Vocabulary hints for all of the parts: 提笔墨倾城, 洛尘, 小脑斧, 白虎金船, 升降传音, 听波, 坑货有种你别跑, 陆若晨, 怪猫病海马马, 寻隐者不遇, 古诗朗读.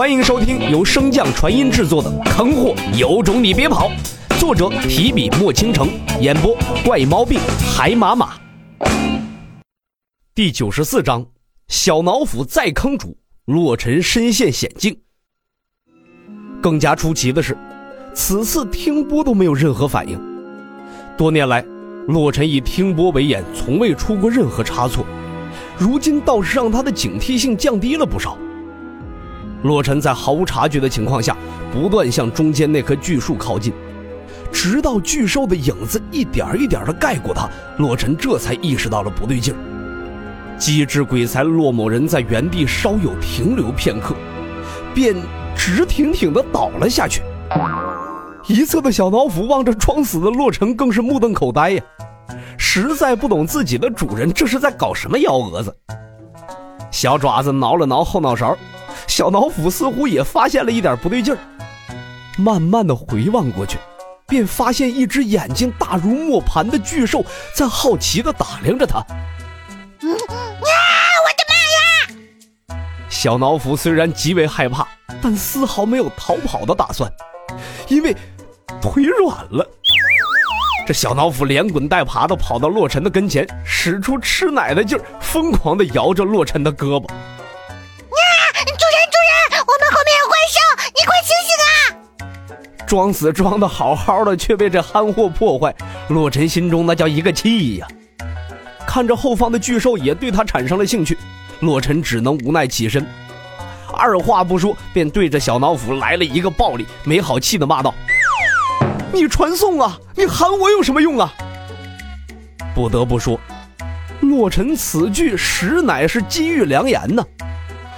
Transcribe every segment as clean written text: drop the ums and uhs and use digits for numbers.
欢迎收听由升降传音制作的《坑货有种你别跑》，作者提笔墨倾城，演播怪猫病海马马。第94章，小脑斧再坑主，洛尘深陷险境。更加出奇的是，此次听波都没有任何反应。多年来，洛尘以听波为眼，从未出过任何差错，如今倒是让他的警惕性降低了不少。洛尘在毫无察觉的情况下，不断向中间那棵巨树靠近，直到巨兽的影子一点一点地盖过他，洛尘这才意识到了不对劲。机智鬼才洛某人在原地稍有停留片刻，便直挺挺地倒了下去。一侧的小脑斧望着装死的洛尘，更是目瞪口呆呀，实在不懂自己的主人这是在搞什么幺蛾子。小爪子挠了挠后脑勺，小脑斧似乎也发现了一点不对劲儿，慢慢的回望过去，便发现一只眼睛大如磨盘的巨兽在好奇的打量着他。我的妈呀！小脑斧虽然极为害怕，但丝毫没有逃跑的打算，因为腿软了。这小脑斧连滚带爬的跑到洛尘的跟前，使出吃奶的劲儿，疯狂的摇着洛尘的胳膊。主人，我们后面有怪兽，你快醒醒啊！装死装的好好的，却被这憨货破坏，洛尘心中那叫一个气呀！看着后方的巨兽也对他产生了兴趣，洛尘只能无奈起身，二话不说便对着小脑斧来了一个暴力，没好气的骂道：你传送啊！你喊我有什么用啊？不得不说，洛尘此句实乃是金玉良言呢。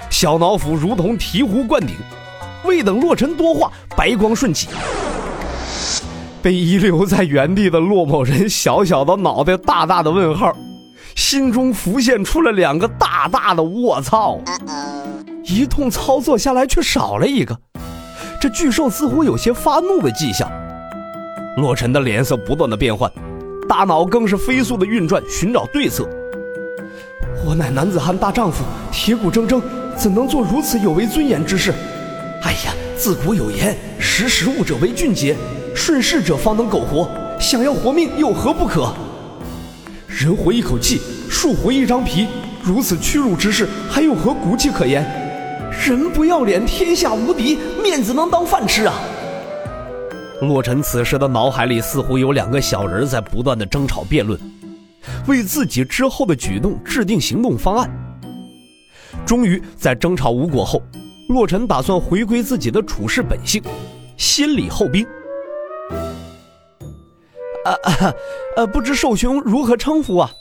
小脑斧如同醍醐灌顶，未等洛尘多话，白光瞬起，被遗留在原地的洛某人小小的脑袋大大的问号，心中浮现出了两个大大的卧槽，一通操作下来却少了一个，这巨兽似乎有些发怒的迹象。洛尘的脸色不断的变换，大脑更是飞速的运转，寻找对策。我乃男子汉大丈夫，铁骨铮铮，怎能做如此有违尊严之事？哎呀，自古有言，识时务者为俊杰，顺势者方能苟活，想要活命又何不可？人活一口气，树活一张皮，如此屈辱之事，还有何骨气可言？人不要脸，天下无敌，面子能当饭吃啊！洛尘此时的脑海里似乎有两个小人在不断的争吵辩论，为自己之后的举动制定行动方案。终于在争吵无果后，洛尘打算回归自己的处事本性，先礼后兵。不知兽兄如何称呼啊？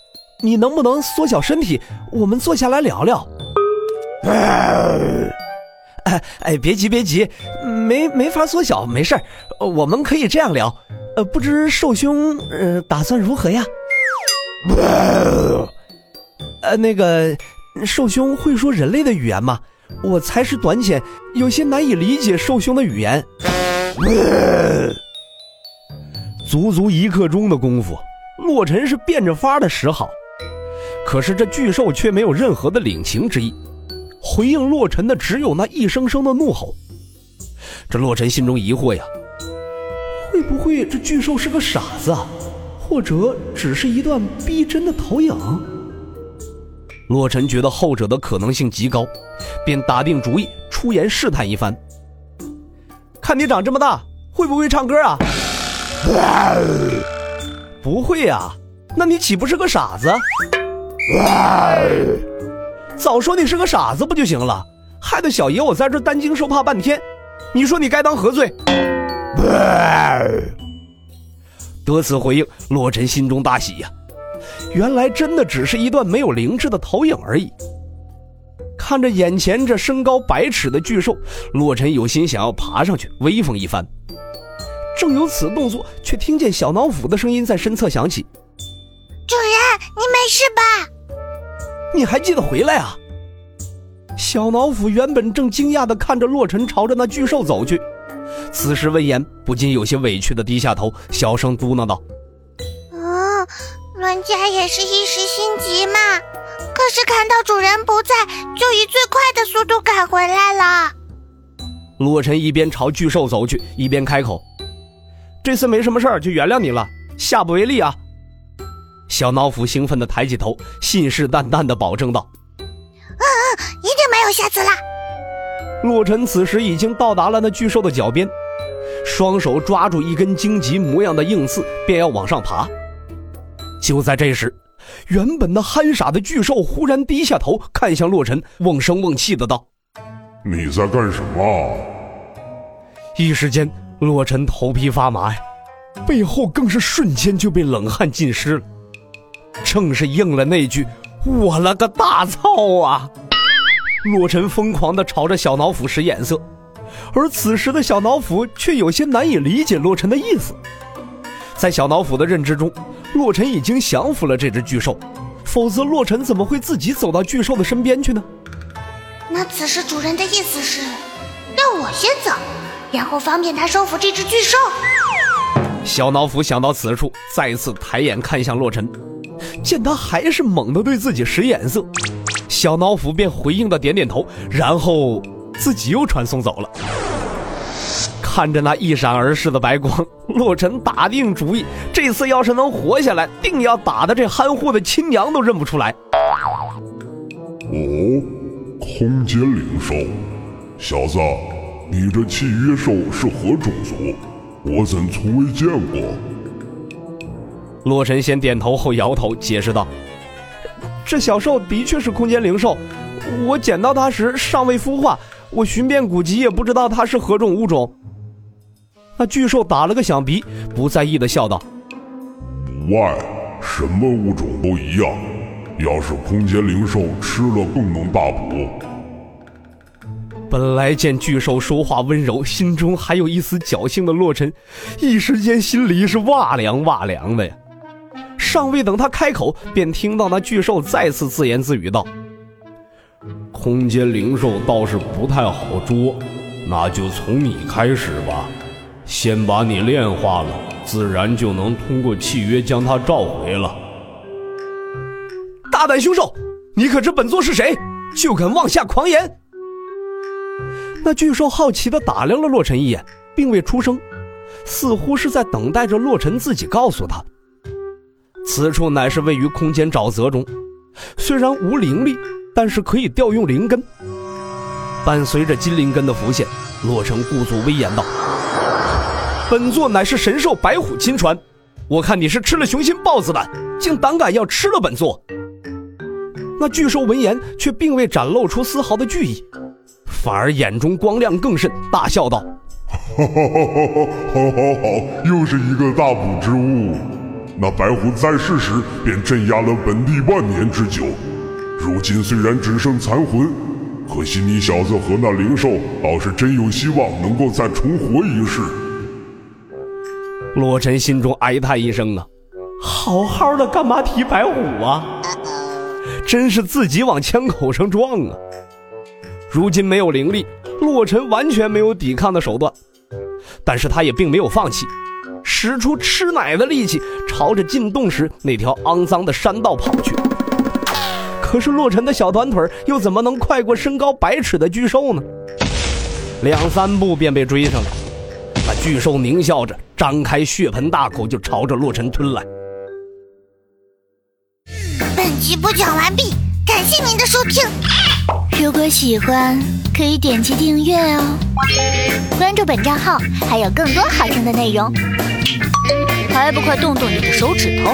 你能不能缩小身体，我们坐下来聊聊？别急，没法缩小，没事儿，我们可以这样聊。不知兽兄打算如何呀？兽兄会说人类的语言吗？我才识短浅，有些难以理解兽兄的语言。足1刻钟的功夫，洛尘是变着法的使好，可是这巨兽却没有任何的领情之意，回应洛尘的只有那一声声的怒吼。这洛尘心中疑惑呀，会不会这巨兽是个傻子啊？或者只是一段逼真的投影？洛尘觉得后者的可能性极高，便打定主意出言试探一番。看你长这么大，会不会唱歌啊？不会啊，那你岂不是个傻子？早说你是个傻子不就行了，害得小爷我在这担惊受怕半天，你说你该当何罪？得此回应，洛尘心中大喜呀，原来真的只是一段没有灵智的投影而已。看着眼前这身高100尺的巨兽，洛尘有心想要爬上去威风一番，正有此动作，却听见小脑斧的声音在身侧响起：主人，你没事吧？你还记得回来啊？小脑斧原本正惊讶地看着洛尘朝着那巨兽走去，此时闻言不禁有些委屈地低下头，小声嘟囔道：人家也是一时心急嘛，可是看到主人不在，就以最快的速度赶回来了。陆若晨一边朝巨兽走去，一边开口：“这次没什么事儿，就原谅你了，下不为例啊。”小脑斧兴奋地抬起头，信誓旦旦地保证道：“一定没有下次了。”陆若晨此时已经到达了那巨兽的脚边，双手抓住一根荆棘模样的硬刺，便要往上爬。就在这时，原本那憨傻的巨兽忽然低下头，看向洛尘，瓮声瓮气的道：“你在干什么？”一时间洛尘头皮发麻呀，背后更是瞬间就被冷汗浸湿了，正是应了那句我了个大操啊。洛尘疯狂的朝着小脑斧使眼色，而此时的小脑斧却有些难以理解洛尘的意思。在小脑斧的认知中，洛尘已经降服了这只巨兽，否则洛尘怎么会自己走到巨兽的身边去呢？那此时主人的意思是让我先走，然后方便他收服这只巨兽。小脑斧想到此处，再次抬眼看向洛尘，见他还是猛地对自己使眼色，小脑斧便回应的点点头，然后自己又传送走了。看着那一闪而逝的白光，洛尘打定主意，这次要是能活下来，定要打得这憨货的亲娘都认不出来。哦，空间灵兽，小子，你这契约兽是何种族？我怎从未见过？洛尘先点头后摇头，解释道：“这小兽的确是空间灵兽，我捡到它时尚未孵化，我寻遍古籍也不知道它是何种物种。”那巨兽打了个响鼻，不在意的笑道：“不外，什么物种都一样，要是空间灵兽吃了更能大补。”本来见巨兽说话温柔，心中还有一丝侥幸的洛尘，一时间心里是哇凉哇凉的呀。尚未等他开口，便听到那巨兽再次自言自语道：“空间灵兽倒是不太好捉，那就从你开始吧。先把你炼化了，自然就能通过契约将它召回了。”“大胆凶兽，你可知本座是谁？就敢妄下狂言！”那巨兽好奇地打量了洛尘一眼，并未出声，似乎是在等待着洛尘自己告诉他。此处乃是位于空间沼泽中，虽然无灵力，但是可以调用灵根。伴随着金灵根的浮现，洛尘故作威严道：“本座乃是神兽白虎金船，我看你是吃了雄心豹子胆，竟胆敢要吃了本座。”那巨兽闻言却并未展露出丝毫的惧意，反而眼中光亮更甚，大笑道：“好好，又是一个大补之物。那白虎在世时便镇压了本地万年之久，如今虽然只剩残魂，可惜你小子和那灵兽倒是真有希望能够再重活一世。”洛尘心中哀叹一声啊，好好的干嘛提白虎啊，真是自己往枪口上撞啊。如今没有灵力，洛尘完全没有抵抗的手段，但是他也并没有放弃，使出吃奶的力气朝着进洞时那条肮脏的山道跑去。可是洛尘的小短腿又怎么能快过身高100尺的巨兽呢？两三步便被追上了，那巨兽狞笑着张开血盆大口就朝着洛尘吞来。本集播讲完毕，感谢您的收听。如果喜欢可以点击订阅哦，关注本账号还有更多好听的内容。还不快动动你的手指头。